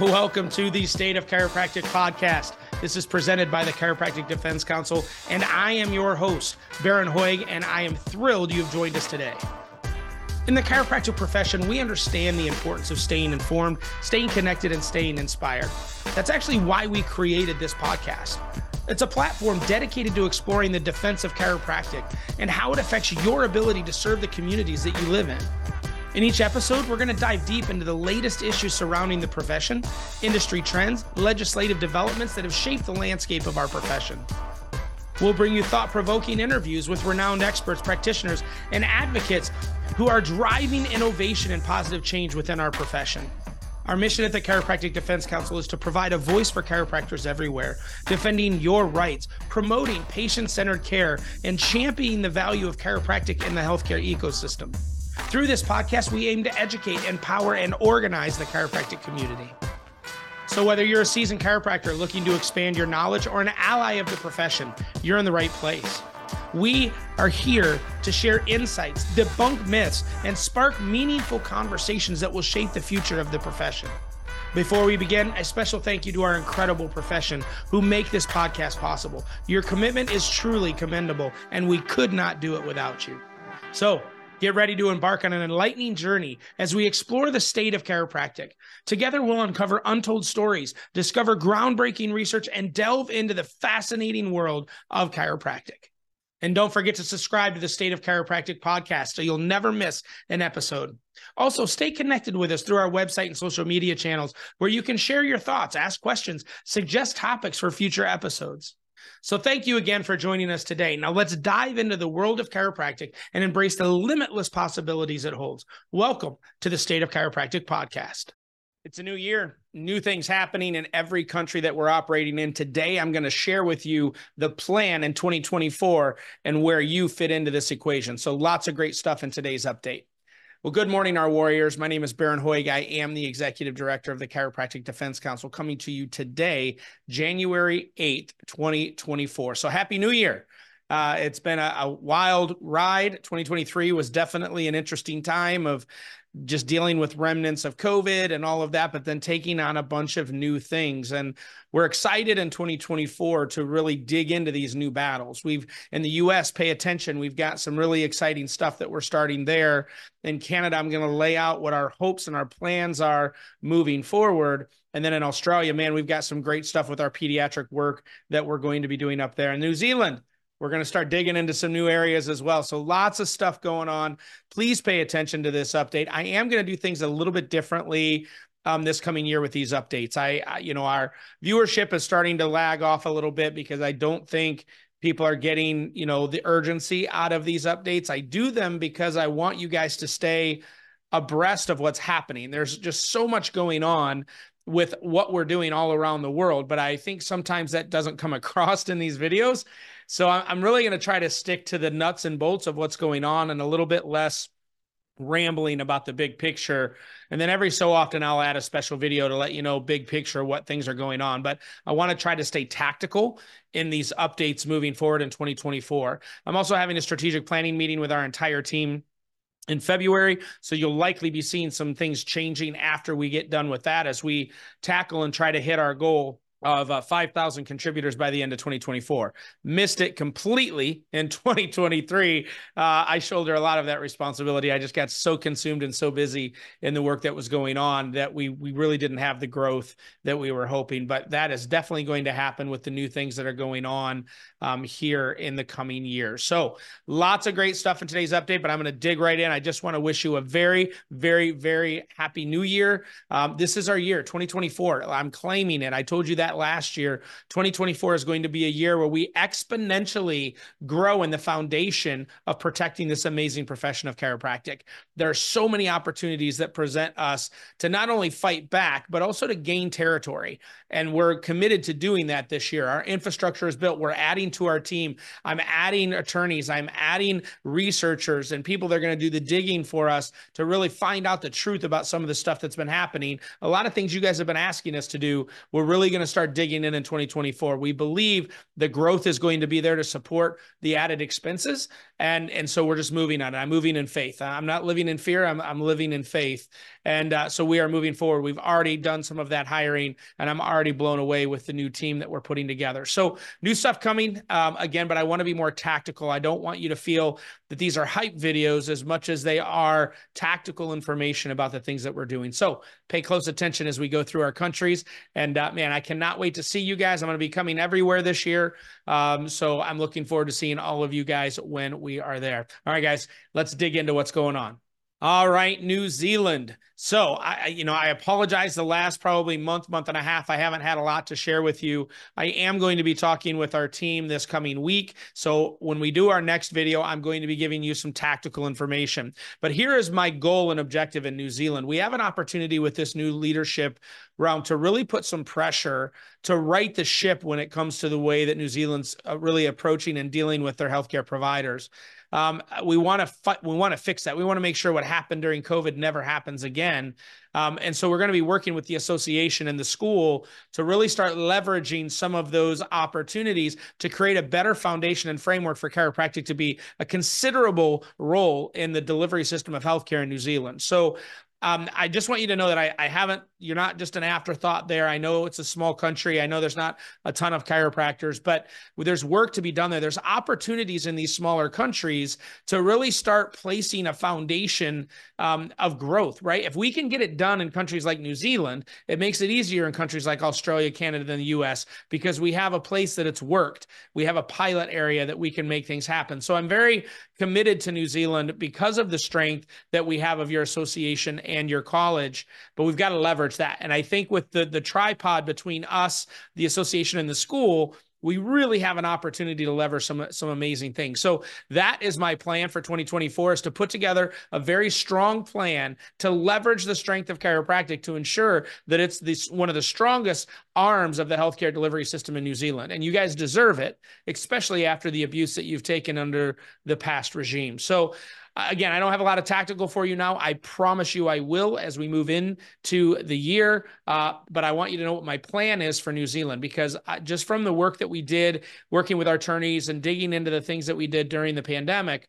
Welcome to the State of Chiropractic podcast. This is presented by the Chiropractic Defense Council, and I am your host, Bharon Hoag, and I am thrilled you've joined us today. In the chiropractic profession, we understand the importance of staying informed, staying connected, and staying inspired. That's actually why we created this podcast. It's a platform dedicated to exploring the defense of chiropractic and how it affects your ability to serve the communities that you live in. In each episode, we're going to dive deep into the latest issues surrounding the profession, industry trends, legislative developments that have shaped the landscape of our profession. We'll bring you thought-provoking interviews with renowned experts, practitioners, and advocates who are driving innovation and positive change within our profession. Our mission at the Chiropractic Defense Council is to provide a voice for chiropractors everywhere, defending your rights, promoting patient-centered care, and championing the value of chiropractic in the healthcare ecosystem. Through this podcast, we aim to educate, empower, and organize the chiropractic community. So whether you're a seasoned chiropractor looking to expand your knowledge or an ally of the profession, you're in the right place. We are here to share insights, debunk myths, and spark meaningful conversations that will shape the future of the profession. Before we begin, a special thank you to our incredible profession who make this podcast possible. Your commitment is truly commendable, and we could not do it without you. So, get ready to embark on an enlightening journey as we explore the state of chiropractic. Together, we'll uncover untold stories, discover groundbreaking research, and delve into the fascinating world of chiropractic. And don't forget to subscribe to the State of Chiropractic podcast so you'll never miss an episode. Also, stay connected with us through our website and social media channels where you can share your thoughts, ask questions, suggest topics for future episodes. So thank you again for joining us today. Now let's dive into the world of chiropractic and embrace the limitless possibilities it holds. Welcome to the State of Chiropractic podcast. It's a new year, new things happening in every country that we're operating in. Today, I'm going to share with you the plan in 2024 and where you fit into this equation. So lots of great stuff in today's update. Well, good morning, our warriors. My name is Bharon Hoag. I am the Executive Director of the Chiropractic Defense Council, coming to you today, January 8th, 2024. So happy new year. It's been a wild ride. 2023 was definitely an interesting time of just dealing with remnants of COVID and all of that, but then taking on a bunch of new things. And we're excited in 2024 to really dig into these new battles. We've, in the U.S., pay attention. We've got some really exciting stuff that we're starting there. In Canada, I'm going to lay out what our hopes and our plans are moving forward. And then in Australia, man, we've got some great stuff with our pediatric work that we're going to be doing up there. In New Zealand, we're going to start digging into some new areas as well. So lots of stuff going on. Please pay attention to this update. I am going to do things a little bit differently this coming year with these updates. I our viewership is starting to lag off a little bit because I don't think people are getting, the urgency out of these updates. I do them because I want you guys to stay abreast of what's happening. There's just so much going on with what we're doing all around the world, but I think sometimes that doesn't come across in these videos. So I'm really going to try to stick to the nuts and bolts of what's going on and a little bit less rambling about the big picture. And then every so often I'll add a special video to let you know big picture what things are going on. But I want to try to stay tactical in these updates moving forward in 2024. I'm also having a strategic planning meeting with our entire team in February. So you'll likely be seeing some things changing after we get done with that as we tackle and try to hit our goal of 5,000 contributors by the end of 2024. Missed it completely in 2023. I shoulder a lot of that responsibility. I just got so consumed and so busy in the work that was going on that we really didn't have the growth that we were hoping. But that is definitely going to happen with the new things that are going on here in the coming year. So lots of great stuff in today's update, but I'm going to dig right in. I just want to wish you a very, very, very happy new year. This is our year, 2024. I'm claiming it. I told you that last year. 2024 is going to be a year where we exponentially grow in the foundation of protecting this amazing profession of chiropractic. There are so many opportunities that present us to not only fight back, but also to gain territory. And we're committed to doing that this year. Our infrastructure is built. We're adding to our team. I'm adding attorneys. I'm adding researchers and people that are going to do the digging for us to really find out the truth about some of the stuff that's been happening. A lot of things you guys have been asking us to do, we're really going to start start digging in 2024. We believe the growth is going to be there to support the added expenses. And so we're just moving on. I'm moving in faith. I'm not living in fear. I'm living in faith. And so we are moving forward. We've already done some of that hiring, and I'm already blown away with the new team that we're putting together. So new stuff coming again, but I want to be more tactical. I don't want you to feel that these are hype videos as much as they are tactical information about the things that we're doing. So pay close attention as we go through our countries. And man, I cannot wait to see you guys. I'm going to be coming everywhere this year. So I'm looking forward to seeing all of you guys when we are there. All right, guys, let's dig into what's going on. All right, New Zealand. So, I apologize. The last probably month and a half, I haven't had a lot to share with you. I am going to be talking with our team this coming week. So when we do our next video, I'm going to be giving you some tactical information. But here is my goal and objective in New Zealand. We have an opportunity with this new leadership round to really put some pressure to right the ship when it comes to the way that New Zealand's really approaching and dealing with their healthcare providers. We want to fix that. We want to make sure what happened during COVID never happens again. And so we're going to be working with the association and the school to really start leveraging some of those opportunities to create a better foundation and framework for chiropractic to be a considerable role in the delivery system of healthcare in New Zealand. So I just want you to know that I haven't, you're not just an afterthought there. I know it's a small country. I know there's not a ton of chiropractors, but there's work to be done there. There's opportunities in these smaller countries to really start placing a foundation of growth, right? If we can get it done in countries like New Zealand, it makes it easier in countries like Australia, Canada, and the US, because we have a place that it's worked. We have a pilot area that we can make things happen. So I'm very committed to New Zealand because of the strength that we have of your association and your college, but we've got to leverage that. And I think with the tripod between us, the association, and the school, we really have an opportunity to lever some amazing things. So that is my plan for 2024, is to put together a very strong plan to leverage the strength of chiropractic to ensure that it's one of the strongest arms of the healthcare delivery system in New Zealand. And you guys deserve it, especially after the abuse that you've taken under the past regime. So again, I don't have a lot of tactical for you now. I promise you I will as we move into the year, but I want you to know what my plan is for New Zealand, because just from the work that we did, working with our attorneys and digging into the things that we did during the pandemic,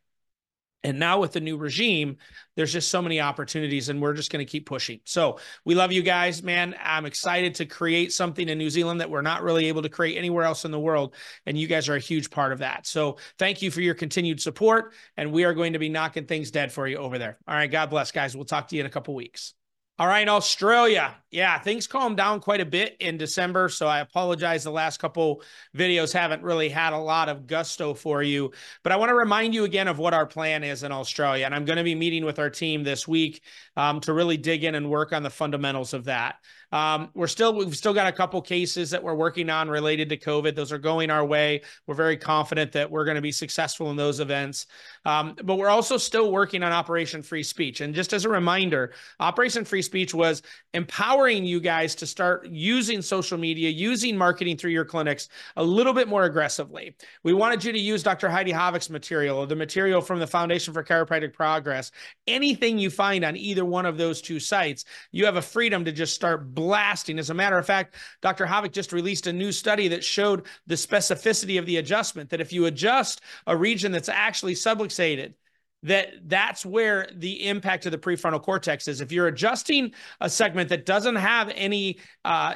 and now with the new regime, there's just so many opportunities, and we're just going to keep pushing. So we love you guys, man. I'm excited to create something in New Zealand that we're not really able to create anywhere else in the world, and you guys are a huge part of that. So thank you for your continued support, and we are going to be knocking things dead for you over there. All right, God bless, guys. We'll talk to you in a couple weeks. All right, Australia. Yeah, things calmed down quite a bit in December, so I apologize. The last couple videos haven't really had a lot of gusto for you, but I want to remind you again of what our plan is in Australia, and I'm going to be meeting with our team this week to really dig in and work on the fundamentals of that. We've still got a couple cases that we're working on related to COVID. Those are going our way. We're very confident that we're going to be successful in those events. But we're also still working on Operation Free Speech. And just as a reminder, Operation Free Speech was empowering you guys to start using social media, using marketing through your clinics a little bit more aggressively. We wanted you to use Dr. Heidi Havik's material, or the material from the Foundation for Chiropractic Progress. Anything you find on either one of those two sites, you have a freedom to just start blasting. As a matter of fact, Dr. Havik just released a new study that showed the specificity of the adjustment, that if you adjust a region that's actually subluxated, that's where the impact of the prefrontal cortex is. If you're adjusting a segment that doesn't have any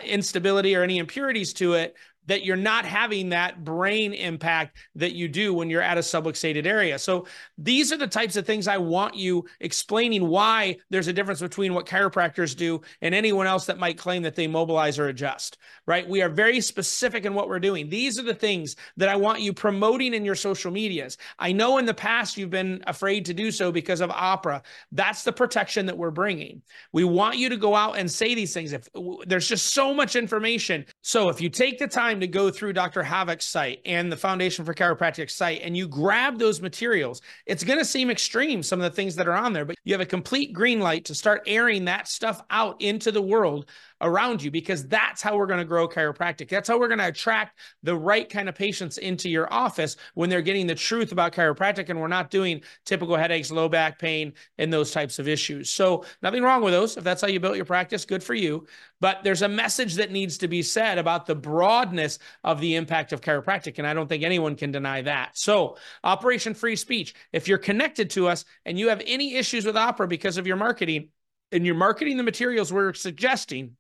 instability or any impurities to it, that you're not having that brain impact that you do when you're at a subluxated area. So these are the types of things I want you explaining, why there's a difference between what chiropractors do and anyone else that might claim that they mobilize or adjust, right? We are very specific in what we're doing. These are the things that I want you promoting in your social medias. I know in the past you've been afraid to do so because of OPRA. That's the protection that we're bringing. We want you to go out and say these things. If there's just so much information. So if you take the time to go through Dr. Havik's site and the Foundation for Chiropractic site, and you grab those materials, it's going to seem extreme, some of the things that are on there, but you have a complete green light to start airing that stuff out into the world around you, because that's how we're going to grow chiropractic. That's how we're going to attract the right kind of patients into your office when they're getting the truth about chiropractic and we're not doing typical headaches, low back pain, and those types of issues. So nothing wrong with those. If that's how you built your practice, good for you. But there's a message that needs to be said said about the broadness of the impact of chiropractic, and I don't think anyone can deny that. So Operation Free Speech, if you're connected to us and you have any issues with OPRA because of your marketing, and you're marketing the materials we're suggesting,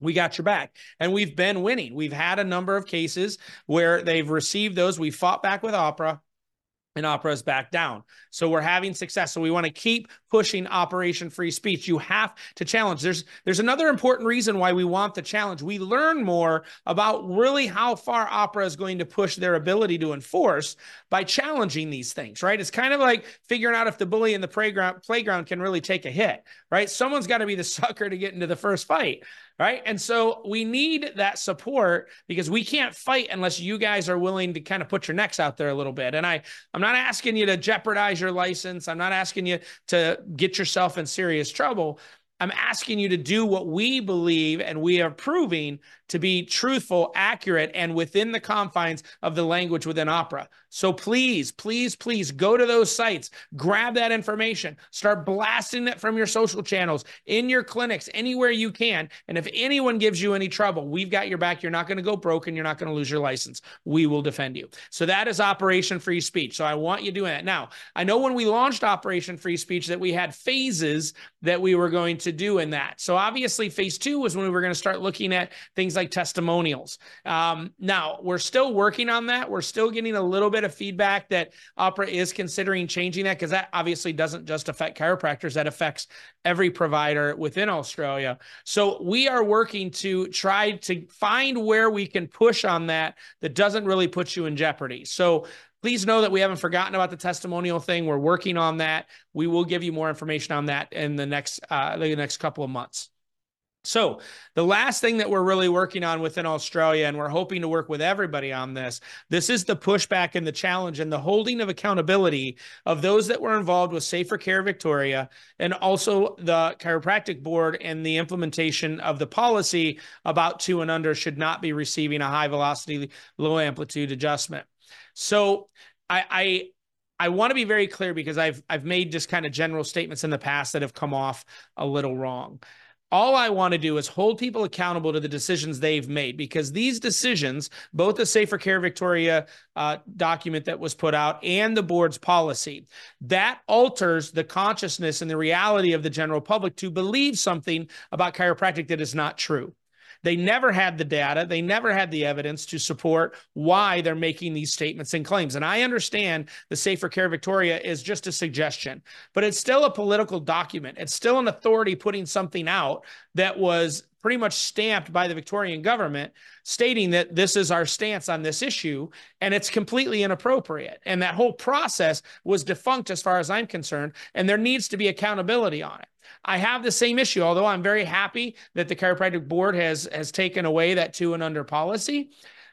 we got your back. And we've been winning. We've had a number of cases where they've received those. We fought back with OPRA, and OPRA is back down. So we're having success. So we want to keep pushing Operation Free Speech. You have to challenge. There's another important reason why we want the challenge. We learn more about really how far OPRA is going to push their ability to enforce by challenging these things, right? It's kind of like figuring out if the bully in the playground can really take a hit, right? Someone's got to be the sucker to get into the first fight, right? And so we need that support because we can't fight unless you guys are willing to kind of put your necks out there a little bit. And I'm not asking you to jeopardize your license. I'm not asking you to get yourself in serious trouble. I'm asking you to do what we believe and we are proving to be truthful, accurate, and within the confines of the language within OPRA. So please, please, please go to those sites, grab that information, start blasting it from your social channels, in your clinics, anywhere you can. And if anyone gives you any trouble, we've got your back. You're not going to go broke and you're not going to lose your license. We will defend you. So that is Operation Free Speech. So I want you doing that. Now, I know when we launched Operation Free Speech that we had phases that we were going to do in that. So obviously phase two was when we were going to start looking at things like testimonials. Now we're still working on that. We're still getting a little bit of feedback that OPRA is considering changing that, because that obviously doesn't just affect chiropractors, that affects every provider within Australia. So we are working to try to find where we can push on that that doesn't really put you in jeopardy. So please know that we haven't forgotten about the testimonial thing. We're working on that. We will give you more information on that in the next couple of months. So the last thing that we're really working on within Australia, and we're hoping to work with everybody on this is the pushback and the challenge and the holding of accountability of those that were involved with Safer Care Victoria and also the chiropractic board, and the implementation of the policy about 2 and under should not be receiving a high velocity, low amplitude adjustment. So I want to be very clear, because I've made just kind of general statements in the past that have come off a little wrong. All I want to do is hold people accountable to the decisions they've made, because these decisions, both the Safer Care Victoria document that was put out and the board's policy, that alters the consciousness and the reality of the general public to believe something about chiropractic that is not true. They never had the data. They never had the evidence to support why they're making these statements and claims. And I understand the Safer Care Victoria is just a suggestion, but it's still a political document. It's still an authority putting something out that was pretty much stamped by the Victorian government, stating that this is our stance on this issue, and it's completely inappropriate. And that whole process was defunct as far as I'm concerned, and there needs to be accountability on it. I have the same issue, although I'm very happy that the chiropractic board has taken away that 2 and under policy.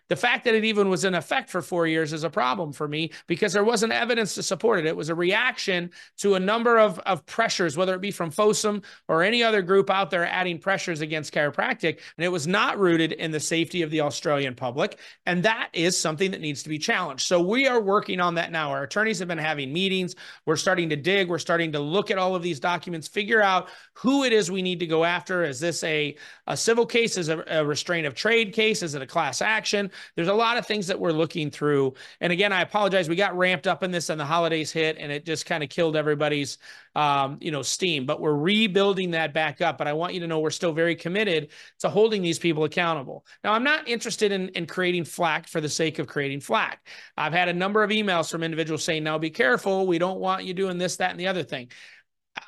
The fact that it even was in effect for 4 years is a problem for me, because there wasn't evidence to support it. It was a reaction to a number of pressures, whether it be from FOSM or any other group out there adding pressures against chiropractic, and it was not rooted in the safety of the Australian public, and that is something that needs to be challenged. So we are working on that now. Our attorneys have been having meetings. We're starting to dig. We're starting to look at all of these documents, figure out who it is we need to go after. Is this a civil case? Is it a restraint of trade case? Is it a class action? There's a lot of things that we're looking through. And again, I apologize. We got ramped up in this and the holidays hit, and it just kind of killed everybody's, steam, but we're rebuilding that back up. But I want you to know we're still very committed to holding these people accountable. Now, I'm not interested in creating flack for the sake of creating flack. I've had a number of emails from individuals saying, now be careful. We don't want you doing this, that, and the other thing.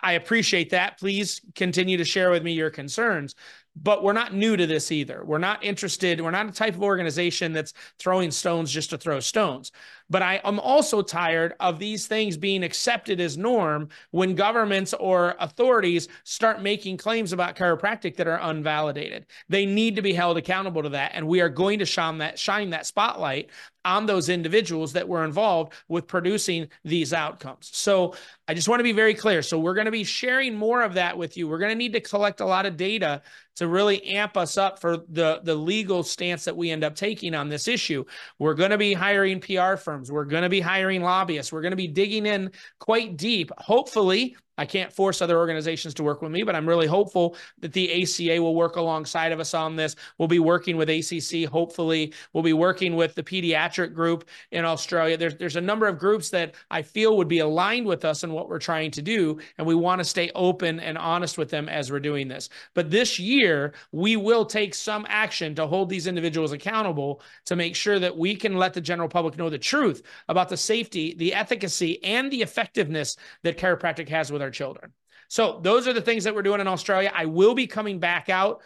I appreciate that. Please continue to share with me your concerns. But we're not new to this either. We're not interested. We're not a type of organization that's throwing stones just to throw stones. But I am also tired of these things being accepted as norm when governments or authorities start making claims about chiropractic that are unvalidated. They need to be held accountable to that. And we are going to shine that spotlight on those individuals that were involved with producing these outcomes. So I just want to be very clear. So we're going to be sharing more of that with you. We're going to need to collect a lot of data to really amp us up for the legal stance that we end up taking on this issue. We're going to be hiring PR firms. We're going to be hiring lobbyists. We're going to be digging in quite deep. Hopefully, I can't force other organizations to work with me, but I'm really hopeful that the ACA will work alongside of us on this. We'll be working with ACC, hopefully. We'll be working with the pediatric group in Australia. There's a number of groups that I feel would be aligned with us in what we're trying to do, and we want to stay open and honest with them as we're doing this. But this year, we will take some action to hold these individuals accountable to make sure that we can let the general public know the truth about the safety, the efficacy, and the effectiveness that chiropractic has with our children. So those are the things that we're doing in Australia. I will be coming back out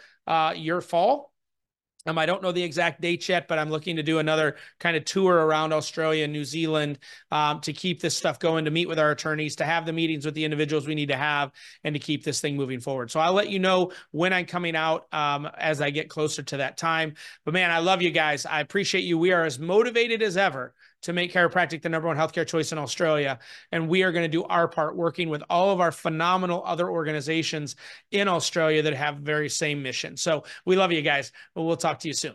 your fall. I don't know the exact dates yet, but I'm looking to do another kind of tour around Australia and New Zealand to keep this stuff going, to meet with our attorneys, to have the meetings with the individuals we need to have, and to keep this thing moving forward. So I'll let you know when I'm coming out as I get closer to that time. But man, I love you guys. I appreciate you. We are as motivated as ever to make chiropractic the #1 healthcare choice in Australia. And we are going to do our part working with all of our phenomenal other organizations in Australia that have the very same mission. So we love you guys. We'll talk to you soon.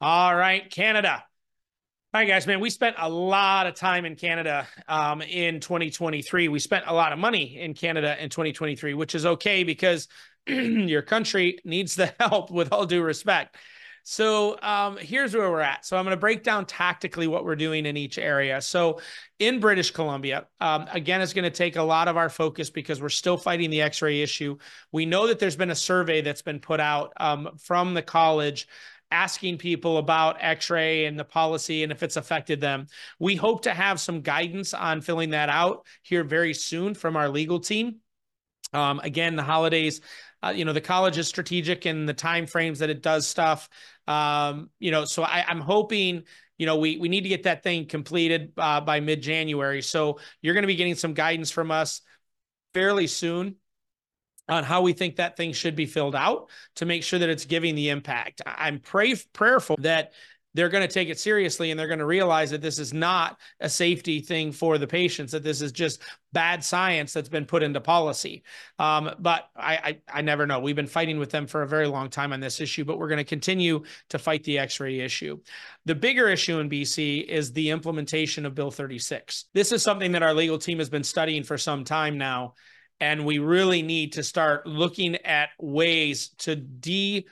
All right, Canada. All right, guys, man, we spent a lot of time in Canada in 2023. We spent a lot of money in Canada in 2023, which is okay because your country needs the help, with all due respect. So here's where we're at. So I'm going to break down tactically what we're doing in each area. So in British Columbia, again, it's going to take a lot of our focus because we're still fighting the x-ray issue. We know that there's been a survey that's been put out from the college asking people about x-ray and the policy and if it's affected them. We hope to have some guidance on filling that out here very soon from our legal team. Again, the holidays, you know, the college is strategic in the timeframes that it does stuff. You know, so I'm hoping, you know, we need to get that thing completed by mid-January. So you're going to be getting some guidance from us fairly soon on how we think that thing should be filled out to make sure that it's giving the impact. I'm prayerful that they're going to take it seriously and they're going to realize that this is not a safety thing for the patients, that this is just bad science that's been put into policy. But I never know. We've been fighting with them for a very long time on this issue, but we're going to continue to fight the x-ray issue. The bigger issue in BC is the implementation of Bill 36. This is something that our legal team has been studying for some time now, and we really need to start looking at ways to de-strengthen,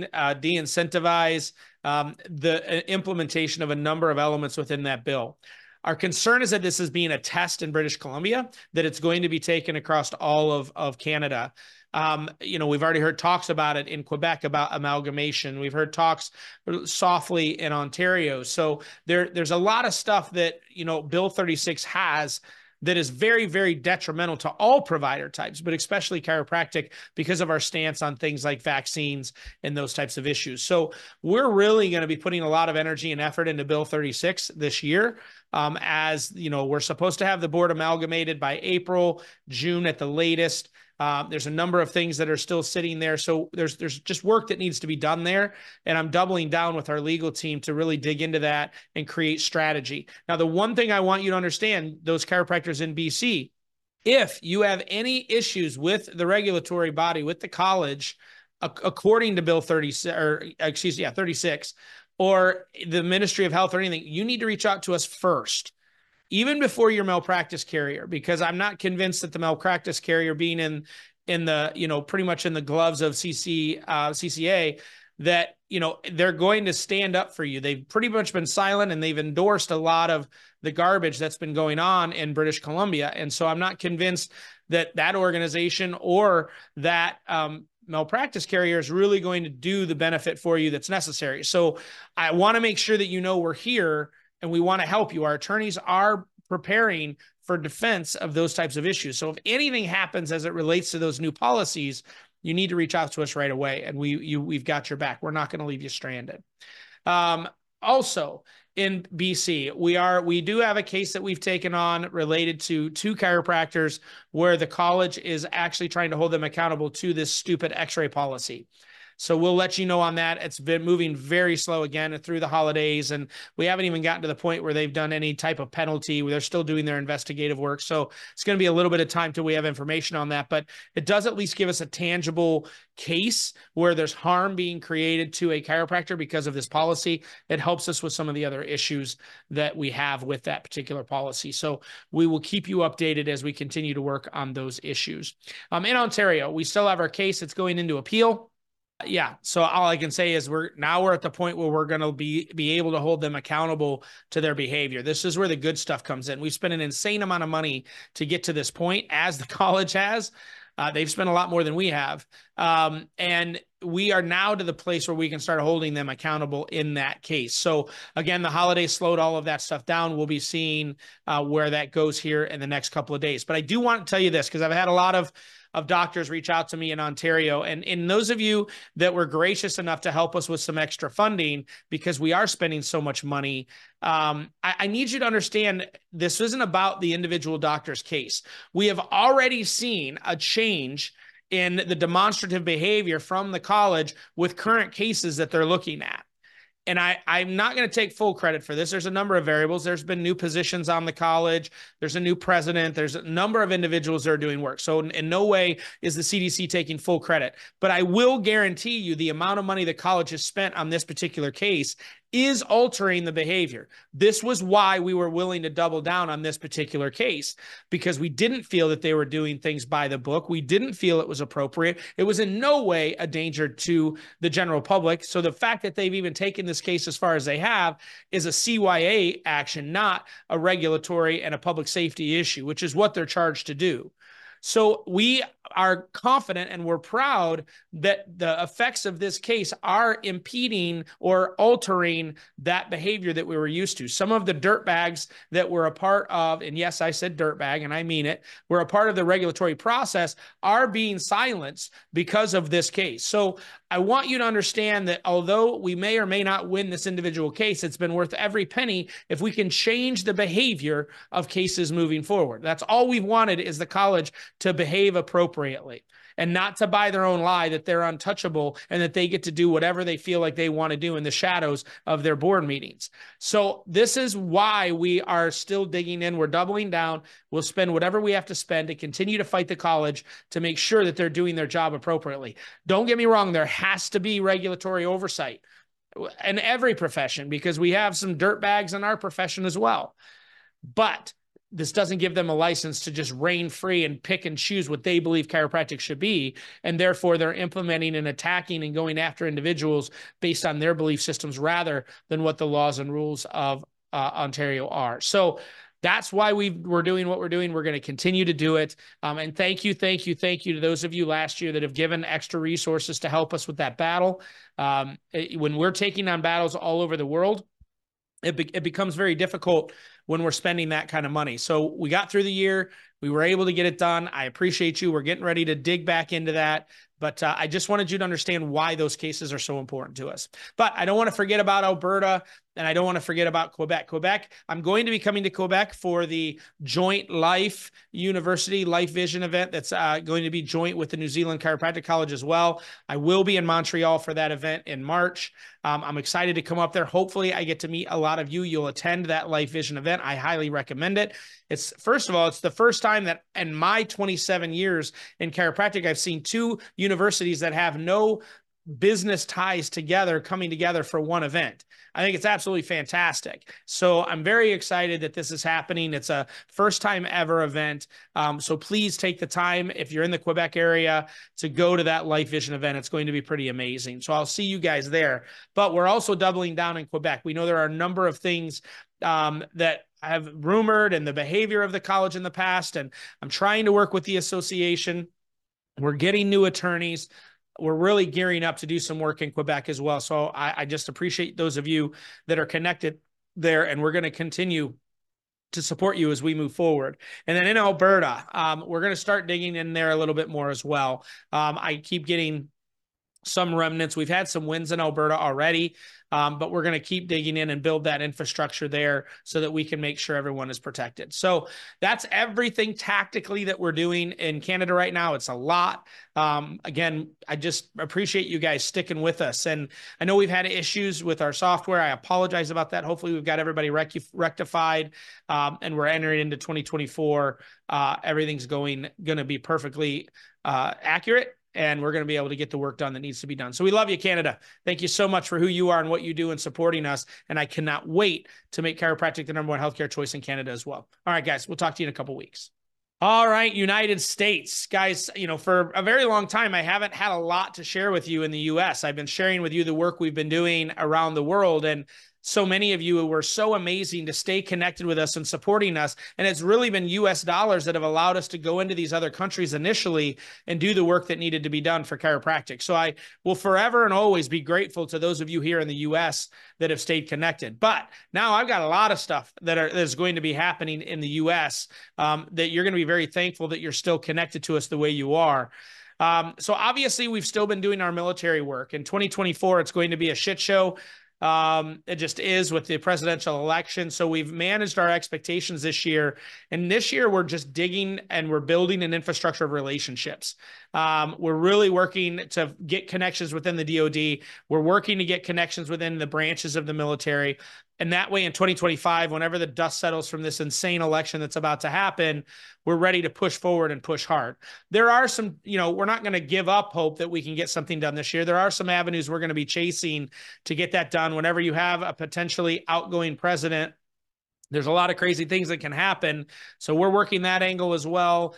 de-incentivize the implementation of a number of elements within that bill. Our concern is that this is being a test in British Columbia, that it's going to be taken across all of Canada. You know, we've already heard talks about it in Quebec, about amalgamation. We've heard talks softly in Ontario. So there's a lot of stuff that, you know, Bill 36 has that is very, very detrimental to all provider types, but especially chiropractic because of our stance on things like vaccines and those types of issues. So we're really going to be putting a lot of energy and effort into Bill 36 this year. As you know, we're supposed to have the board amalgamated by April, June at the latest. There's a number of things that are still sitting there. So there's just work that needs to be done there. And I'm doubling down with our legal team to really dig into that and create strategy. Now, the one thing I want you to understand, those chiropractors in BC, if you have any issues with the regulatory body, with the college, according to Bill 36, or the Ministry of Health or anything, you need to reach out to us first, even before your malpractice carrier, because I'm not convinced that the malpractice carrier being in the, you know, pretty much in the gloves of CCA, that, you know, they're going to stand up for you. They've pretty much been silent and they've endorsed a lot of the garbage that's been going on in British Columbia. And so I'm not convinced that that organization or that, malpractice carrier is really going to do the benefit for you that's necessary. So I want to make sure that you know we're here and we want to help you. Our attorneys are preparing for defense of those types of issues. So if anything happens as it relates to those new policies, you need to reach out to us right away. And we've got your back. We're not going to leave you stranded. Also, in BC, we do have a case that we've taken on related to two chiropractors where the college is actually trying to hold them accountable to this stupid x-ray policy. So we'll let you know on that. It's been moving very slow again through the holidays, and we haven't even gotten to the point where they've done any type of penalty. They're still doing their investigative work. So it's going to be a little bit of time till we have information on that, but it does at least give us a tangible case where there's harm being created to a chiropractor because of this policy. It helps us with some of the other issues that we have with that particular policy. So we will keep you updated as we continue to work on those issues. In Ontario, we still have our case. It's going into appeal. Yeah. So all I can say is we're at the point where we're going to be able to hold them accountable to their behavior. This is where the good stuff comes in. We've spent an insane amount of money to get to this point, as the college has. They've spent a lot more than we have. And we are now to the place where we can start holding them accountable in that case. So again, the holiday slowed all of that stuff down. We'll be seeing where that goes here in the next couple of days. But I do want to tell you this, because I've had a lot of doctors reach out to me in Ontario. And those of you that were gracious enough to help us with some extra funding, because we are spending so much money, I need you to understand this isn't about the individual doctor's case. We have already seen a change in the demonstrative behavior from the college with current cases that they're looking at. And I'm not going to take full credit for this. There's a number of variables. There's been new positions on the college. There's a new president. There's a number of individuals that are doing work. So in no way is the CDC taking full credit. But I will guarantee you the amount of money the college has spent on this particular case is altering the behavior. This was why we were willing to double down on this particular case, because we didn't feel that they were doing things by the book. We didn't feel it was appropriate. It was in no way a danger to the general public. So the fact that they've even taken this case as far as they have is a CYA action, not a regulatory and a public safety issue, which is what they're charged to do. So we are confident and we're proud that the effects of this case are impeding or altering that behavior that we were used to. Some of the dirtbags that were a part of, and yes, I said dirtbag and I mean it, were a part of the regulatory process are being silenced because of this case. So I want you to understand that although we may or may not win this individual case, it's been worth every penny if we can change the behavior of cases moving forward. That's all we've wanted, is the college to behave appropriately and not to buy their own lie that they're untouchable and that they get to do whatever they feel like they want to do in the shadows of their board meetings. So this is why we are still digging in. We're doubling down. We'll spend whatever we have to spend to continue to fight the college to make sure that they're doing their job appropriately. Don't get me wrong. There has to be regulatory oversight in every profession, because we have some dirtbags in our profession as well. But this doesn't give them a license to just reign free and pick and choose what they believe chiropractic should be. And therefore, they're implementing and attacking and going after individuals based on their belief systems rather than what the laws and rules of Ontario are. So that's why we're doing what we're doing. We're going to continue to do it. And thank you to those of you last year that have given extra resources to help us with that battle. When we're taking on battles all over the world, it becomes very difficult when we're spending that kind of money. So we got through the year. We were able to get it done. I appreciate you. We're getting ready to dig back into that. But I just wanted you to understand why those cases are so important to us. But I don't want to forget about Alberta, and I don't want to forget about Quebec. I'm going to be coming to Quebec for the Joint Life University Life Vision event that's going to be joint with the New Zealand Chiropractic College as well. I will be in Montreal for that event in March. I'm excited to come up there. Hopefully, I get to meet a lot of you. You'll attend that Life Vision event. I highly recommend it. It's, first of all, it's the first time that in my 27 years in chiropractic, I've seen two universities that have no business ties together coming together for one event. I think it's absolutely fantastic. So I'm very excited that this is happening. It's a first time ever event. So please take the time, if you're in the Quebec area, to go to that Life Vision event. It's going to be pretty amazing. So I'll see you guys there. But we're also doubling down in Quebec. We know there are a number of things that have rumored and the behavior of the college in the past. And I'm trying to work with the association. We're getting new attorneys. We're really gearing up to do some work in Quebec as well. So I just appreciate those of you that are connected there, and we're going to continue to support you as we move forward. And then in Alberta, we're going to start digging in there a little bit more as well. I keep getting some remnants. We've had some wins in Alberta already, but we're going to keep digging in and build that infrastructure there so that we can make sure everyone is protected. So that's everything tactically that we're doing in Canada right now. It's a lot. Again, I just appreciate you guys sticking with us. And I know we've had issues with our software. I apologize about that. Hopefully we've got everybody rectified and we're entering into 2024. Everything's going to be perfectly accurate. And we're going to be able to get the work done that needs to be done. So we love you, Canada. Thank you so much for who you are and what you do in supporting us. And I cannot wait to make chiropractic the #1 healthcare choice in Canada as well. All right, guys, we'll talk to you in a couple of weeks. All right, United States. Guys, you know, for a very long time, I haven't had a lot to share with you in the U.S. I've been sharing with you the work we've been doing around the world. And so many of you were so amazing to stay connected with us and supporting us. And it's really been US dollars that have allowed us to go into these other countries initially and do the work that needed to be done for chiropractic. So I will forever and always be grateful to those of you here in the US that have stayed connected. But now I've got a lot of stuff that's going to be happening in the US that you're going to be very thankful that you're still connected to us the way you are. So obviously we've still been doing our military work. In 2024, it's going to be a shit show. It just is with the presidential election. So we've managed our expectations this year. And this year we're just digging and we're building an infrastructure of relationships. We're really working to get connections within the DOD. We're working to get connections within the branches of the military. And that way in 2025, whenever the dust settles from this insane election that's about to happen, we're ready to push forward and push hard. There are some, you know, we're not going to give up hope that we can get something done this year. There are some avenues we're going to be chasing to get that done. Whenever you have a potentially outgoing president, there's a lot of crazy things that can happen. So we're working that angle as well.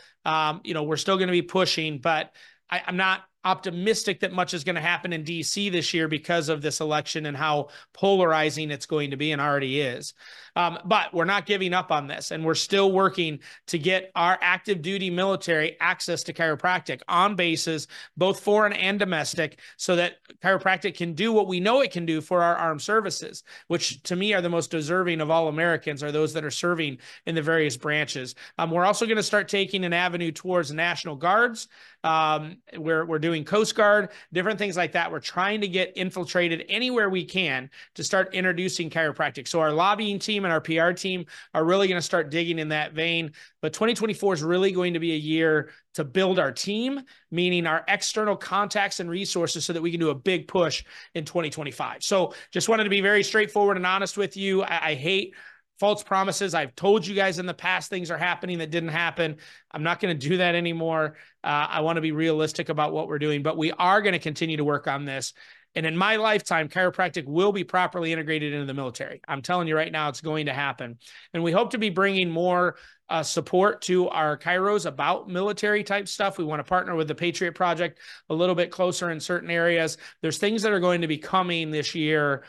You know, we're still going to be pushing, but I'm not optimistic that much is going to happen in DC this year because of this election and how polarizing it's going to be and already is. But we're not giving up on this, and we're still working to get our active duty military access to chiropractic on bases, both foreign and domestic, so that chiropractic can do what we know it can do for our armed services, which to me are the most deserving of all Americans, are those that are serving in the various branches. We're also going to start taking an avenue towards National Guards. We're doing Coast Guard, different things like that. We're trying to get infiltrated anywhere we can to start introducing chiropractic. So our lobbying team and our PR team are really going to start digging in that vein. But 2024 is really going to be a year to build our team, meaning our external contacts and resources, so that we can do a big push in 2025. So just wanted to be very straightforward and honest with you. I hate false promises. I've told you guys in the past things are happening that didn't happen. I'm not going to do that anymore. I want to be realistic about what we're doing, but we are going to continue to work on this. And in my lifetime, chiropractic will be properly integrated into the military. I'm telling you right now, it's going to happen. And we hope to be bringing more support to our chiros about military type stuff. We want to partner with the Patriot Project a little bit closer in certain areas. There's things that are going to be coming this year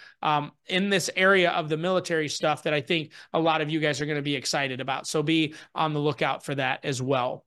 in this area of the military stuff that I think a lot of you guys are going to be excited about. So be on the lookout for that as well.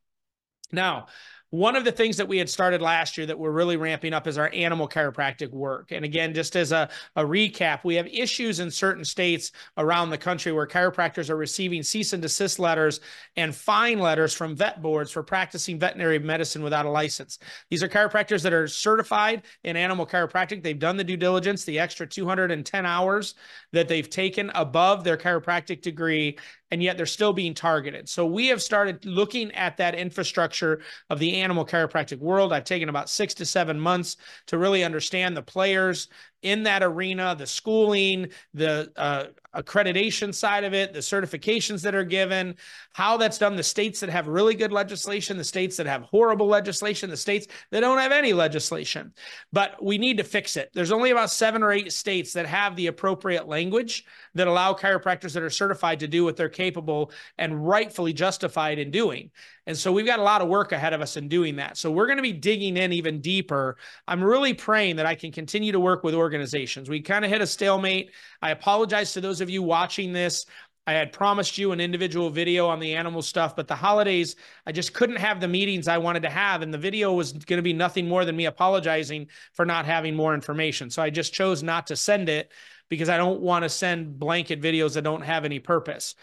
Now, one of the things that we had started last year that we're really ramping up is our animal chiropractic work. And again, just as a recap, we have issues in certain states around the country where chiropractors are receiving cease and desist letters and fine letters from vet boards for practicing veterinary medicine without a license. These are chiropractors that are certified in animal chiropractic. They've done the due diligence, the extra 210 hours that they've taken above their chiropractic degree, and yet they're still being targeted. So we have started looking at that infrastructure of the animal chiropractic world. I've taken about 6 to 7 months to really understand the players in that arena, the schooling, the accreditation side of it, the certifications that are given, how that's done, the states that have really good legislation, the states that have horrible legislation, the states that don't have any legislation. But we need to fix it. There's only about 7 or 8 states that have the appropriate language that allow chiropractors that are certified to do what they're capable and rightfully justified in doing. And so we've got a lot of work ahead of us in doing that. So we're going to be digging in even deeper. I'm really praying that I can continue to work with organizations. We kind of hit a stalemate. I apologize to those of you watching this. I had promised you an individual video on the animal stuff, but the holidays, I just couldn't have the meetings I wanted to have. And the video was going to be nothing more than me apologizing for not having more information. So I just chose not to send it because I don't want to send blanket videos that don't have any purpose.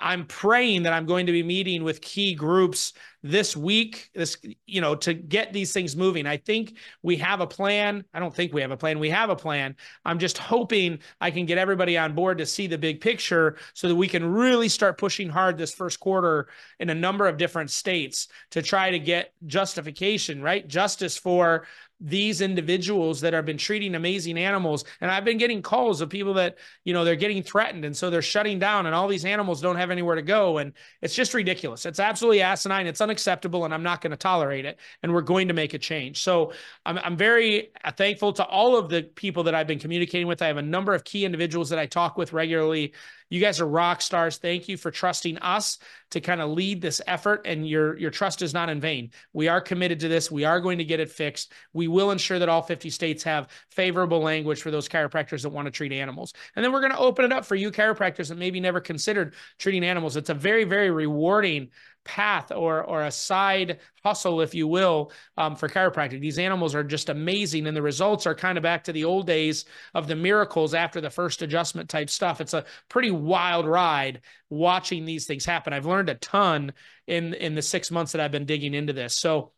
I'm praying that I'm going to be meeting with key groups this week, to get these things moving. I think we have a plan. I don't think we have a plan. We have a plan. I'm just hoping I can get everybody on board to see the big picture so that we can really start pushing hard this first quarter in a number of different states to try to get justification, right? Justice for these individuals that have been treating amazing animals. And I've been getting calls of people that, they're getting threatened. And so they're shutting down and all these animals don't have anywhere to go. And it's just ridiculous. It's absolutely asinine. It's unacceptable. And I'm not going to tolerate it. And we're going to make a change. So I'm very thankful to all of the people that I've been communicating with. I have a number of key individuals that I talk with regularly. You guys are rock stars. Thank you for trusting us to kind of lead this effort. And your trust is not in vain. We are committed to this. We are going to get it fixed. We will ensure that all 50 states have favorable language for those chiropractors that want to treat animals. And then we're going to open it up for you chiropractors that maybe never considered treating animals. It's a very, very rewarding path or a side hustle, if you will, for chiropractic. These animals are just amazing. And the results are kind of back to the old days of the miracles after the first adjustment type stuff. It's a pretty wild ride watching these things happen. I've learned a ton in the 6 months that I've been digging into this. So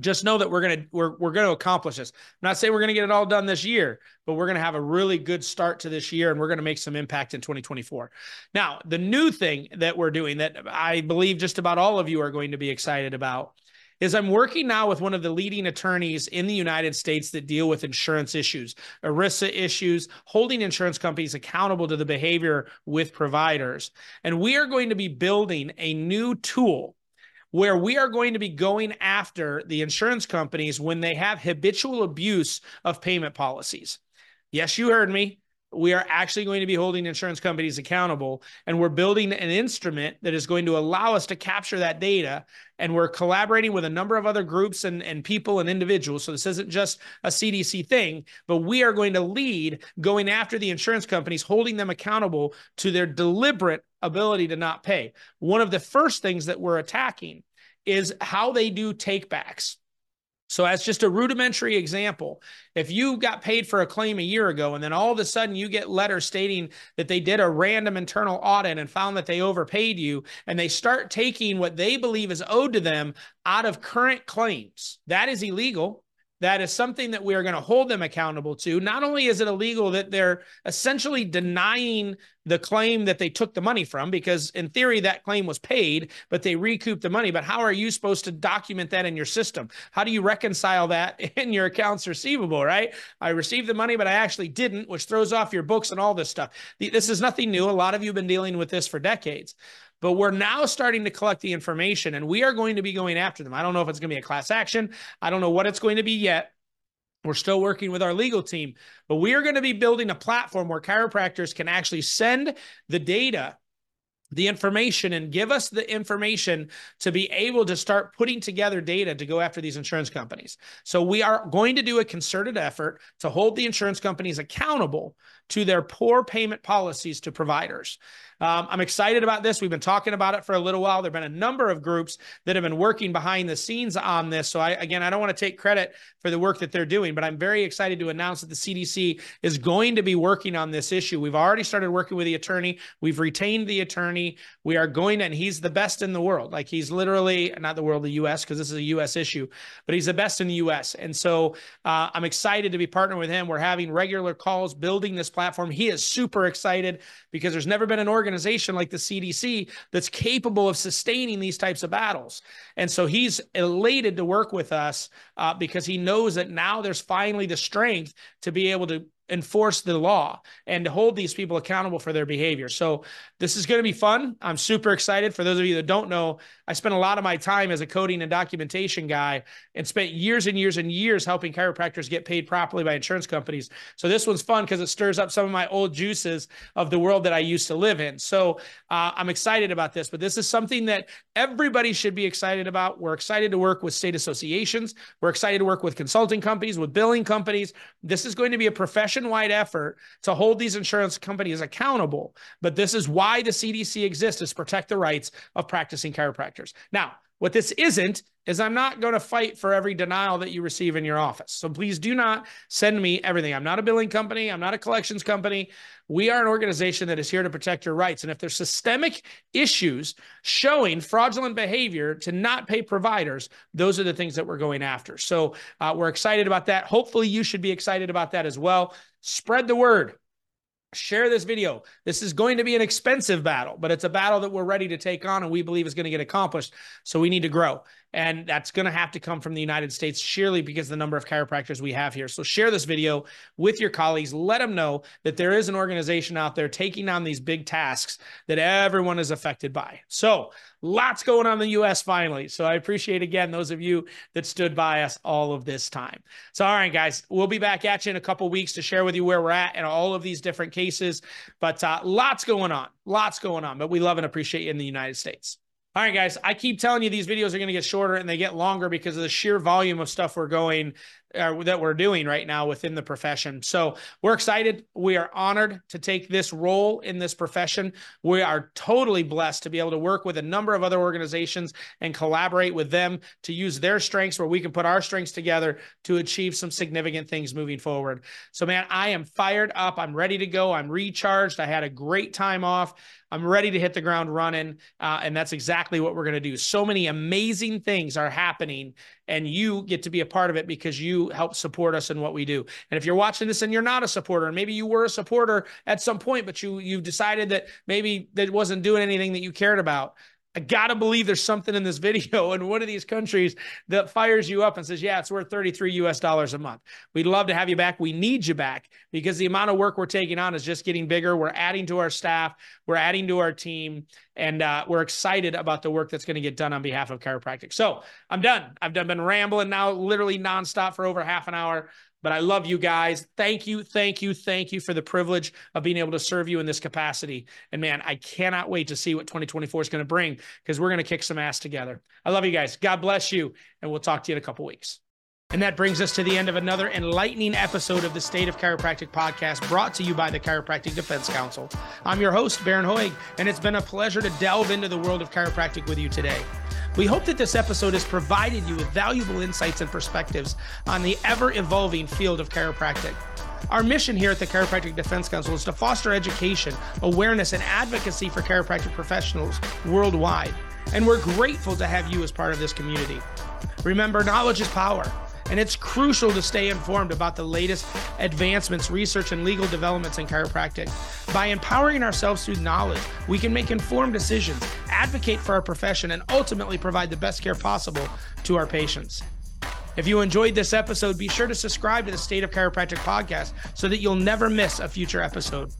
just know that we're going to accomplish this. I'm not saying we're going to get it all done this year, but we're going to have a really good start to this year, and we're going to make some impact in 2024. Now, the new thing that we're doing that I believe just about all of you are going to be excited about is I'm working now with one of the leading attorneys in the United States that deal with insurance issues, ERISA issues, holding insurance companies accountable to the behavior with providers. And we are going to be building a new tool where we are going to be going after the insurance companies when they have habitual abuse of payment policies. Yes, you heard me. We are actually going to be holding insurance companies accountable, and we're building an instrument that is going to allow us to capture that data. And we're collaborating with a number of other groups and people and individuals. So this isn't just a CDC thing, but we are going to lead going after the insurance companies, holding them accountable to their deliberate ability to not pay. One of the first things that we're attacking is how they do take-backs. So as just a rudimentary example, if you got paid for a claim a year ago and then all of a sudden you get letters stating that they did a random internal audit and found that they overpaid you, and they start taking what they believe is owed to them out of current claims, that is illegal. That is something that we are going to hold them accountable to. Not only is it illegal that they're essentially denying the claim that they took the money from, because in theory that claim was paid, but they recouped the money. But how are you supposed to document that in your system? How do you reconcile that in your accounts receivable, right? I received the money, but I actually didn't, which throws off your books and all this stuff. This is nothing new. A lot of you have been dealing with this for decades. But we're now starting to collect the information, and we are going to be going after them. I don't know if it's going to be a class action. I don't know what it's going to be yet. We're still working with our legal team, but we are going to be building a platform where chiropractors can actually send the data, the information, and give us the information to be able to start putting together data to go after these insurance companies. So we are going to do a concerted effort to hold the insurance companies accountable to their poor payment policies to providers. I'm excited about this. We've been talking about it for a little while. There've been a number of groups that have been working behind the scenes on this. So I don't want to take credit for the work that they're doing, but I'm very excited to announce that the CDC is going to be working on this issue. We've already started working with the attorney. We've retained the attorney. We are going, and he's the best in the world. Like, he's literally not the world, the U.S., because this is a U.S. issue, but he's the best in the U.S. And so I'm excited to be partnering with him. We're having regular calls, building this platform. He is super excited because there's never been an organization like the CDC that's capable of sustaining these types of battles. And so he's elated to work with us because he knows that now there's finally the strength to be able to enforce the law and to hold these people accountable for their behavior. So this is going to be fun. I'm super excited. For those of you that don't know, I spent a lot of my time as a coding and documentation guy and spent years and years and years helping chiropractors get paid properly by insurance companies. So this one's fun because it stirs up some of my old juices of the world that I used to live in. So I'm excited about this, but this is something that everybody should be excited about. We're excited to work with state associations. We're excited to work with consulting companies, with billing companies. This is going to be a profession-wide effort to hold these insurance companies accountable. But this is why the CDC exists, is protect the rights of practicing chiropractors. Now, What this isn't is I'm not going to fight for every denial that you receive in your office. So please do not send me everything. I'm not a billing company. I'm not a collections company. We are an organization that is here to protect your rights. And if there's systemic issues showing fraudulent behavior to not pay providers, those are the things that we're going after. So we're excited about that. Hopefully you should be excited about that as well. Spread the word. Share this video. This is going to be an expensive battle, but it's a battle that we're ready to take on and we believe is going to get accomplished. So we need to grow. And that's going to have to come from the United States, surely, because of the number of chiropractors we have here. So share this video with your colleagues. Let them know that there is an organization out there taking on these big tasks that everyone is affected by. So lots going on in the U.S. finally. So I appreciate, again, those of you that stood by us all of this time. So, all right, guys, we'll be back at you in a couple of weeks to share with you where we're at and all of these different cases. But lots going on, lots going on. But we love and appreciate you in the United States. All right, guys, I keep telling you these videos are going to get shorter and they get longer because of the sheer volume of stuff that we're doing right now within the profession. So we're excited. We are honored to take this role in this profession. We are totally blessed to be able to work with a number of other organizations and collaborate with them to use their strengths where we can put our strengths together to achieve some significant things moving forward. So, man, I am fired up. I'm ready to go. I'm recharged. I had a great time off. I'm ready to hit the ground running. And that's exactly what we're going to do. So many amazing things are happening and you get to be a part of it because you help support us in what we do. And if you're watching this and you're not a supporter, and maybe you were a supporter at some point, but you've decided that maybe that wasn't doing anything that you cared about, I got to believe there's something in this video in one of these countries that fires you up and says, yeah, it's worth $33 a month. We'd love to have you back. We need you back because the amount of work we're taking on is just getting bigger. We're adding to our staff. We're adding to our team. And we're excited about the work that's going to get done on behalf of chiropractic. So I'm done. I've been rambling now literally nonstop for over half an hour. But I love you guys. Thank you, thank you, thank you for the privilege of being able to serve you in this capacity. And man, I cannot wait to see what 2024 is going to bring because we're going to kick some ass together. I love you guys. God bless you. And we'll talk to you in a couple weeks. And that brings us to the end of another enlightening episode of the State of Chiropractic podcast brought to you by the Chiropractic Defense Council. I'm your host, Bharon Hoag, and it's been a pleasure to delve into the world of chiropractic with you today. We hope that this episode has provided you with valuable insights and perspectives on the ever-evolving field of chiropractic. Our mission here at the Chiropractic Defense Council is to foster education, awareness, and advocacy for chiropractic professionals worldwide. And we're grateful to have you as part of this community. Remember, knowledge is power. And it's crucial to stay informed about the latest advancements, research, and legal developments in chiropractic. By empowering ourselves through knowledge, we can make informed decisions, advocate for our profession, and ultimately provide the best care possible to our patients. If you enjoyed this episode, be sure to subscribe to the State of Chiropractic podcast so that you'll never miss a future episode.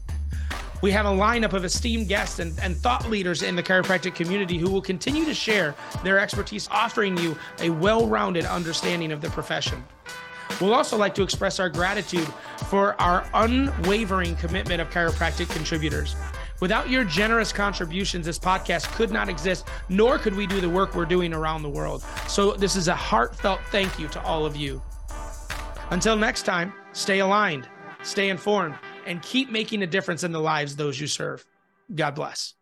We have a lineup of esteemed guests and thought leaders in the chiropractic community who will continue to share their expertise, offering you a well-rounded understanding of the profession. We'll also like to express our gratitude for our unwavering commitment of chiropractic contributors. Without your generous contributions, this podcast could not exist, nor could we do the work we're doing around the world. So this is a heartfelt thank you to all of you. Until next time, stay aligned, stay informed, and keep making a difference in the lives of those you serve. God bless.